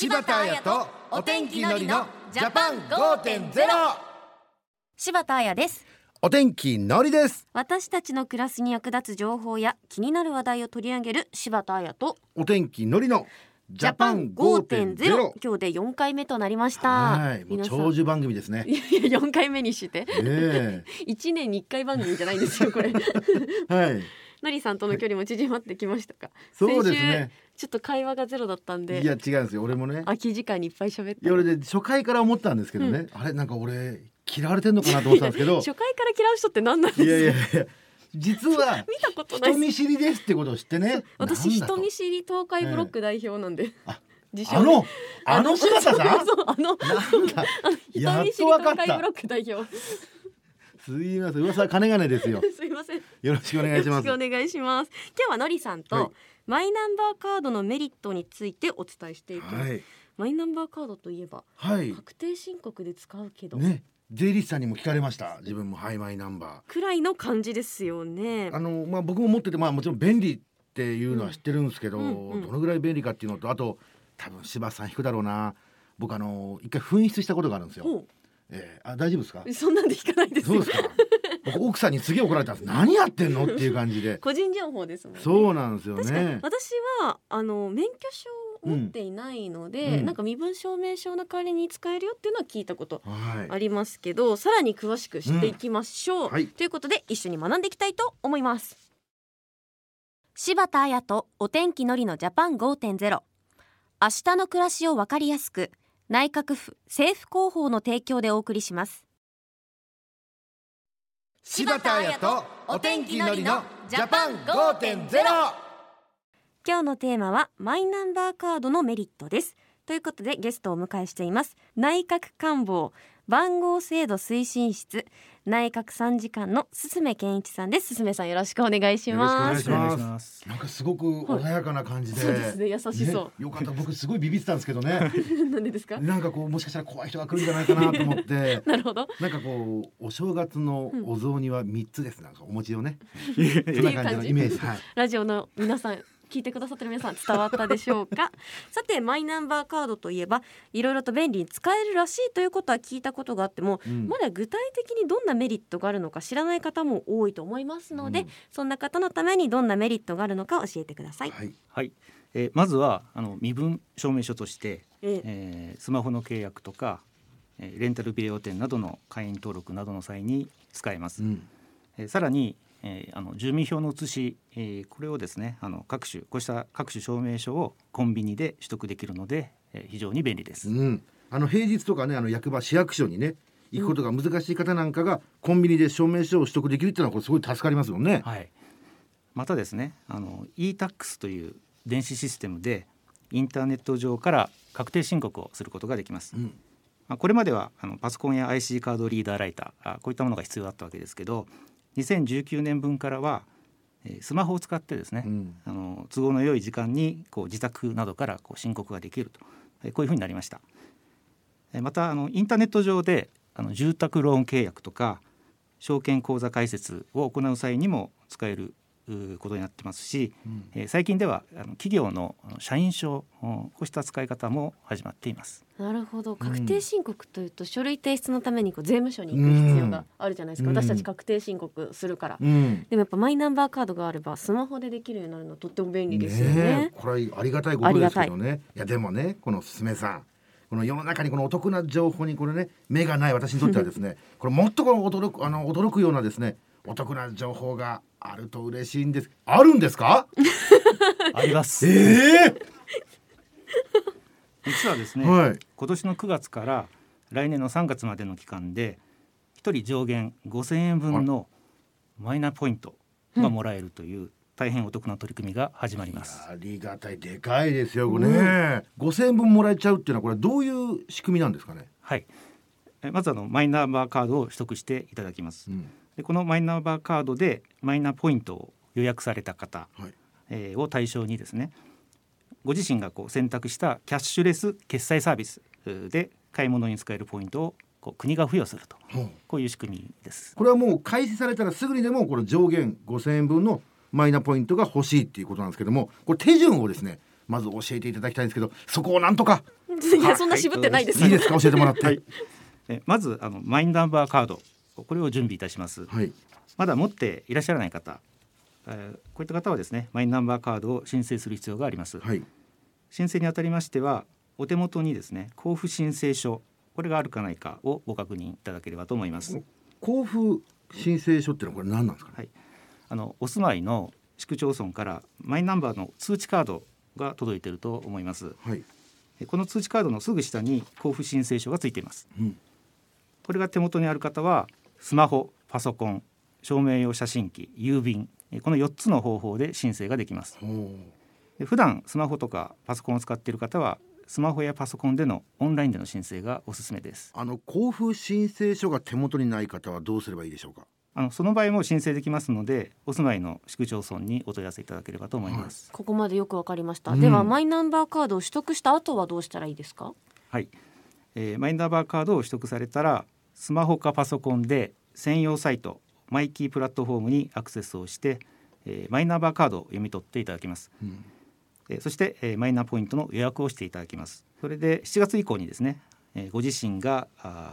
柴田彩とお天気のりのジャパン 5.0。 柴田彩です。お天気のりです。私たちの暮らしに役立つ情報や気になる話題を取り上げる柴田彩とお天気のりのジャパン 5.0。 今日で4回目となりました。はい、もう長寿番組ですね。いやいや4回目にして、1年に1回番組じゃないんですよこれはい。のりさんとの距離も縮まってきましたか？そうですね、ちょっと会話がゼロだったんで。いや違うんですよ、俺もね空き時間にいっぱい喋った。俺で初回から思ったんですけどね、あれなんか俺嫌われてんのかなと思ったんですけど初回から嫌う人って何なんですか？いや実は見たことない人見知りですってことを知ってね私人見知り東海ブロック代表なんで、あの柴田さん人見知り東海ブロック代表すいません、噂は金々ですよすいません、よろしくお願いします。よろしくお願いします。今日はのりさんと、マイナンバーカードのメリットについてお伝えしていきます。マイナンバーカードといえば、確定申告で使うけどね、税理士さんにも聞かれました。自分もマイナンバーくらいの感じですよね。僕も持ってて、もちろん便利っていうのは知ってるんですけど、どのぐらい便利かっていうのと、あと多分柴さん引くだろうな。僕一回紛失したことがあるんですよ。大丈夫ですか？そんなんで聞かないですよ。そうですか僕奥さんにすげえ怒られたんです。何やってんのっていう感じで個人情報ですもんね。そうなんですよね。確かに私は免許証を持っていないので、なんか身分証明書の代わりに使えるよっていうのは聞いたことありますけど、さらに詳しく知っていきましょう、ということで一緒に学んでいきたいと思います。柴田彩とお天気のりのジャパン 5.0。 明日の暮らしを分かりやすく、内閣府政府広報の提供でお送りします。柴田彩とお天気のりのジャパン 5.0。 今日のテーマはマイナンバーカードのメリットです。ということでゲストをお迎えしています。内閣官房番号制度推進室内閣参事官の進目健一さんです。進目さん、よろしくお願いします。よろしくお願いします。なんかすごく穏やかな感じで、そうですね、優しそう、よかった。僕すごいビビってたんですけどねなんでですか？なんかこうもしかしたら怖い人が来るんじゃないかなと思ってなるほど。なんかこうお正月のお雑煮は3つです、なんかお餅をねそんな感じのイメージ、ラジオの皆さん聞いてくださってる皆さん伝わったでしょうかさてマイナンバーカードといえばいろいろと便利に使えるらしいということは聞いたことがあっても、まだ具体的にどんなメリットがあるのか知らない方も多いと思いますので、そんな方のためにどんなメリットがあるのか教えてください。まずは身分証明書として、スマホの契約とかレンタルビデオ店などの会員登録などの際に使えます、さらに住民票の写し、これをですねこうした各種証明書をコンビニで取得できるので、非常に便利です、平日とかね役場市役所にね行くことが難しい方なんかが、コンビニで証明書を取得できるっていうのはこれすごい助かりますもんね、またですねe-TAX という電子システムでインターネット上から確定申告をすることができます、これまではパソコンや IC カードリーダーライター、こういったものが必要だったわけですけど、2019年分からはスマホを使ってですね、都合の良い時間に自宅などから申告ができると、こういうふうになりました。またインターネット上で住宅ローン契約とか証券口座開設を行う際にも使えることになってますし、最近では企業の社員証、こうした使い方も始まっています。なるほど。確定申告というと、書類提出のために税務署に行く必要があるじゃないですか、私たち確定申告するから、でもやっぱマイナンバーカードがあればスマホでできるようになるのはとっても便利ですよ ね。これはありがたいことですけどね。いやでもね、この進めさん、この世の中にこのお得な情報にこれね目がない私にとってはですねこれもっとこの驚くようなですねお得な情報があると嬉しいんです。あるんですか？あります、実はですね、今年の9月から来年の3月までの期間で1人上限5000円分のマイナポイントがもらえるという大変お得な取り組みが始まります。ありがたい、でかいですよこれ、5000円分もらえちゃうっていうのはこれどういう仕組みなんですかね？まずマイナンバーカードを取得していただきます、でこのマイナンバーカードでマイナポイントを予約された方、を対象にですね、ご自身が選択したキャッシュレス決済サービスで買い物に使えるポイントを国が付与すると、こういう仕組みです。これはもう開始されたらすぐにでもこの上限5000円分のマイナポイントが欲しいっていうことなんですけども、これ手順をですねまず教えていただきたいんですけど、そこをなんとかいやそんな渋ってないです、はい、いいですか教えてもらって、はい、まずマイナンバーカードこれを準備いたします、はい、まだ持っていらっしゃらない方、こういった方はですねマイナンバーカードを申請する必要があります、はい、申請にあたりましてはお手元にですね交付申請書これがあるかないかをご確認いただければと思います。交付申請書ってのはこれ何なんですかね、はい、お住まいの市区町村からマイナンバーの通知カードが届いていると思います、はい、この通知カードのすぐ下に交付申請書がついています、うん、これが手元にある方はスマホ、パソコン、証明用写真機、郵便この4つの方法で申請ができます。普段スマホとかパソコンを使っている方はスマホやパソコンでのオンラインでの申請がおすすめです。交付申請書が手元にない方はどうすればいいでしょうか。その場合も申請できますのでお住まいの市区町村にお問い合わせいただければと思います、はい、ここまでよくわかりました、うん、ではマイナンバーカードを取得した後はどうしたらいいですか。はい、マイナンバーカードを取得されたらスマホかパソコンで専用サイトマイキープラットフォームにアクセスをして、マイナンバーカードを読み取っていただきます、うんそして、マイナポイントの予約をしていただきます。それで7月以降にですねご自身が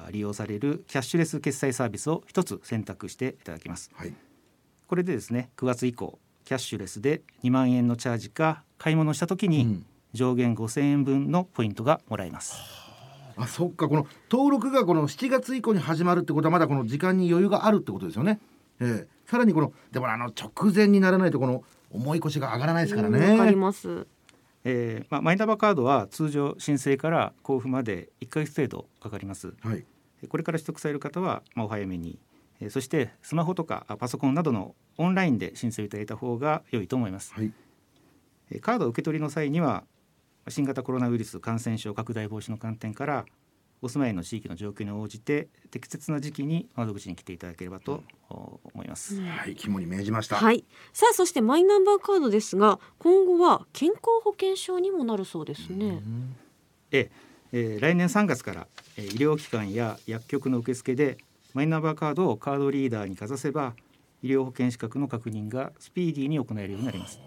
利用されるキャッシュレス決済サービスを一つ選択していただきます、はい、これでですね9月以降キャッシュレスで2万円のチャージか買い物した時に上限5000円分のポイントがもらえます、うん、あそっかこの登録がこの7月以降に始まるってことはまだこの時間に余裕があるってことですよね、さらにこのでも直前にならないとこの重い腰が上がらないですからね、わかりますマイナンバーカードは通常申請から交付まで1ヶ月程度かかります、はい、これから取得される方は、お早めに、そしてスマホとかパソコンなどのオンラインで申請いただいた方が良いと思います、はい、カード受け取りの際には新型コロナウイルス感染症拡大防止の観点からお住まいの地域の状況に応じて適切な時期に窓口に来ていただければと思います、うん、はい、肝に銘じました、はい、さあそしてマイナンバーカードですが今後は健康保険証にもなるそうですね、うん、来年3月から、医療機関や薬局の受付でマイナンバーカードをカードリーダーにかざせば医療保険資格の確認がスピーディーに行えるようになります。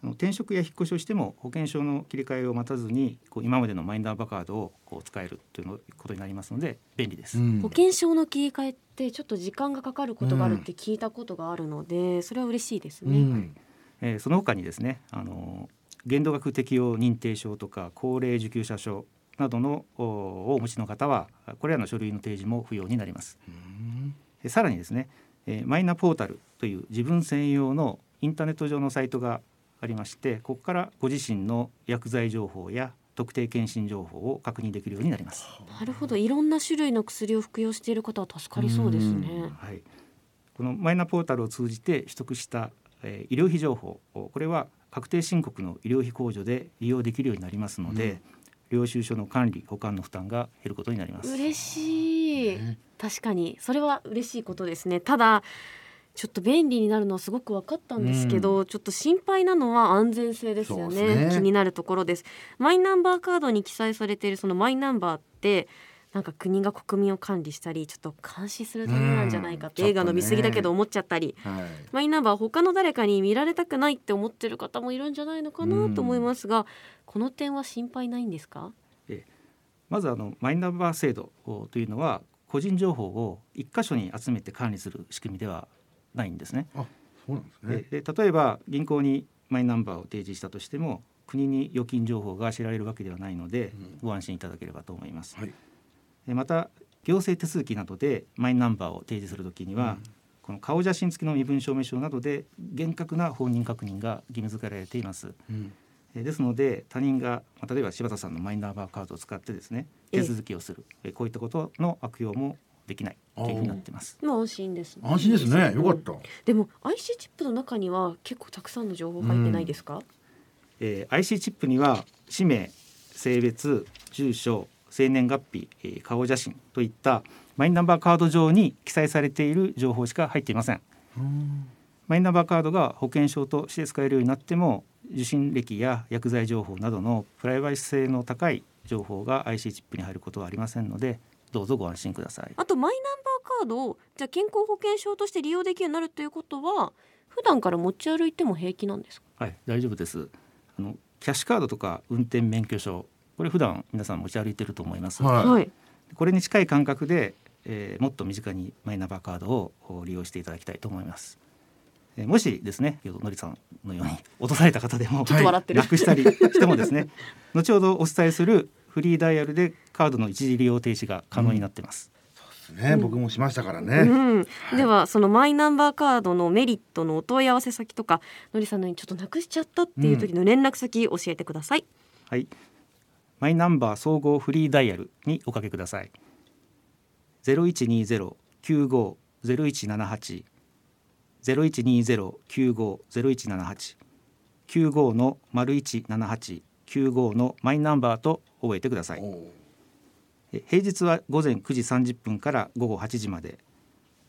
転職や引っ越しをしても保険証の切り替えを待たずに今までのマイナンバーカードを使えるということになりますので便利です、うん、保険証の切り替えってちょっと時間がかかることがあるって聞いたことがあるので、うん、それは嬉しいですね、うんはいその他にですね限度額適用認定証とか高齢受給者証などのをお持ちの方はこれらの書類の提示も不要になります、うん、さらにですねマイナポータルという自分専用のインターネット上のサイトがありましてここからご自身の薬剤情報や特定健診情報を確認できるようになります。なるほど、いろんな種類の薬を服用している方は助かりそうですね、はい、このマイナポータルを通じて取得した、医療費情報これは確定申告の医療費控除で利用できるようになりますので、領収書の管理保管の負担が減ることになります。嬉しい、確かにそれは嬉しいことですね。ただちょっと便利になるのはすごく分かったんですけど、ちょっと心配なのは安全性ですよ ね。気になるところです。マイナンバーカードに記載されているそのマイナンバーってなんか国が国民を管理したりちょっと監視するためなんじゃないかって映画の見過ぎだけど思っちゃったり、はい、マイナンバー他の誰かに見られたくないって思ってる方もいるんじゃないのかなと思いますが、この点は心配ないんですか。まずマイナンバー制度というのは個人情報を一箇所に集めて管理する仕組みではないんですね。あ、そうなんですね。で例えば銀行にマイナンバーを提示したとしても国に預金情報が知られるわけではないので、ご安心いただければと思います、はい、また行政手続きなどでマイナンバーを提示するときには、この顔写真付きの身分証明書などで厳格な本人確認が義務付けられています、ですので他人が例えば柴田さんのマイナンバーカードを使ってですね手続きをする、こういったことの悪用もできないというふうになってます。安心ですね。安心ですね。よかった。でも IC チップの中には結構たくさんの情報入ってないですか。IC チップには氏名、性別、住所、生年月日、顔写真といったマイナンバーカード上に記載されている情報しか入っていません。マイナンバーカードが保険証として使えるようになっても受診歴や薬剤情報などのプライバシー性の高い情報が IC チップに入ることはありませんのでどうぞご安心ください。あとマイナンバーカードをじゃあ健康保険証として利用できるようになるということは普段から持ち歩いても平気なんですか。はい、大丈夫です。キャッシュカードとか運転免許証これ普段皆さん持ち歩いてると思います、はい、これに近い感覚で、もっと身近にマイナンバーカードを利用していただきたいと思います。もしですね、のりさんのように落とされた方でもなくしたりしてもですね後ほどお伝えするフリーダイヤルでカードの一時利用停止が可能になっています、うん、そうですね、僕もしましたからね、うんうん、ではそのマイナンバーカードのメリットのお問い合わせ先とか、のりさんのようにちょっとなくしちゃったっていう時の連絡先教えてください、うん、はい、マイナンバー総合フリーダイヤルにおかけください。 0120-95-0178 0120-95-0178 95-0178 95のマイナンバーと覚えてください。平日は午前9時30分から午後8時まで、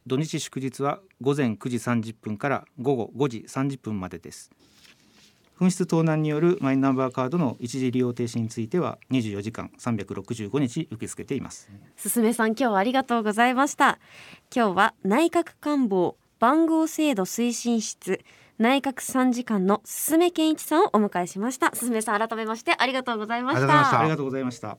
土日祝日は午前9時30分から午後5時30分までです。紛失盗難によるマイナンバーカードの一時利用停止については24時間365日受け付けています。すめさん、今日はありがとうございました。今日は内閣官房番号制度推進室内閣参事官のすすめ健一さんをお迎えしました。すすめさん、改めましてありがとうございました。ありがとうございました。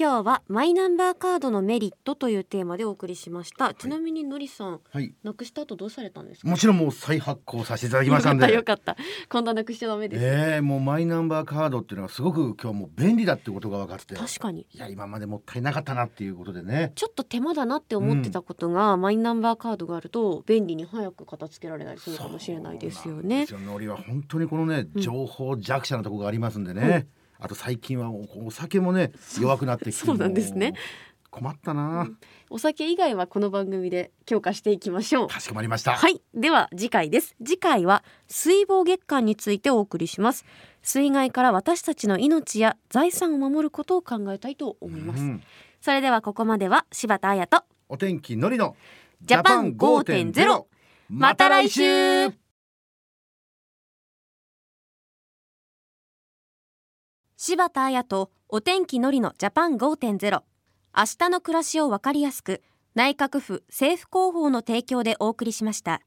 今日はマイナンバーカードのメリットというテーマでお送りしました、はい、ちなみにのりさん、はい、なくした後どうされたんですか？もちろんもう再発行させていただきましたんでよかったこんななくしちゃダメです、もうマイナンバーカードっていうのはすごく今日も便利だっていうことが分かって、確かにいや今までもったいなかったなっていうことでね、ちょっと手間だなって思ってたことが、マイナンバーカードがあると便利に早く片付けられたりするかもしれないですよね。のりは本当にこのね情報弱者のところがありますんでね、うんうん、あと最近はお酒もね弱くなってきて、そうなんですね、困ったな、うん、お酒以外はこの番組で強化していきましょう。かしこまりました、はい、では次回です。次回は水防月間についてお送りします。水害から私たちの命や財産を守ることを考えたいと思います、うん、それではここまでは柴田彩とお天気のりのジャパン 5.0、 また来週。柴田彩とお天気のりのジャパン 5.0、 明日の暮らしをわかりやすく内閣府政府広報の提供でお送りしました。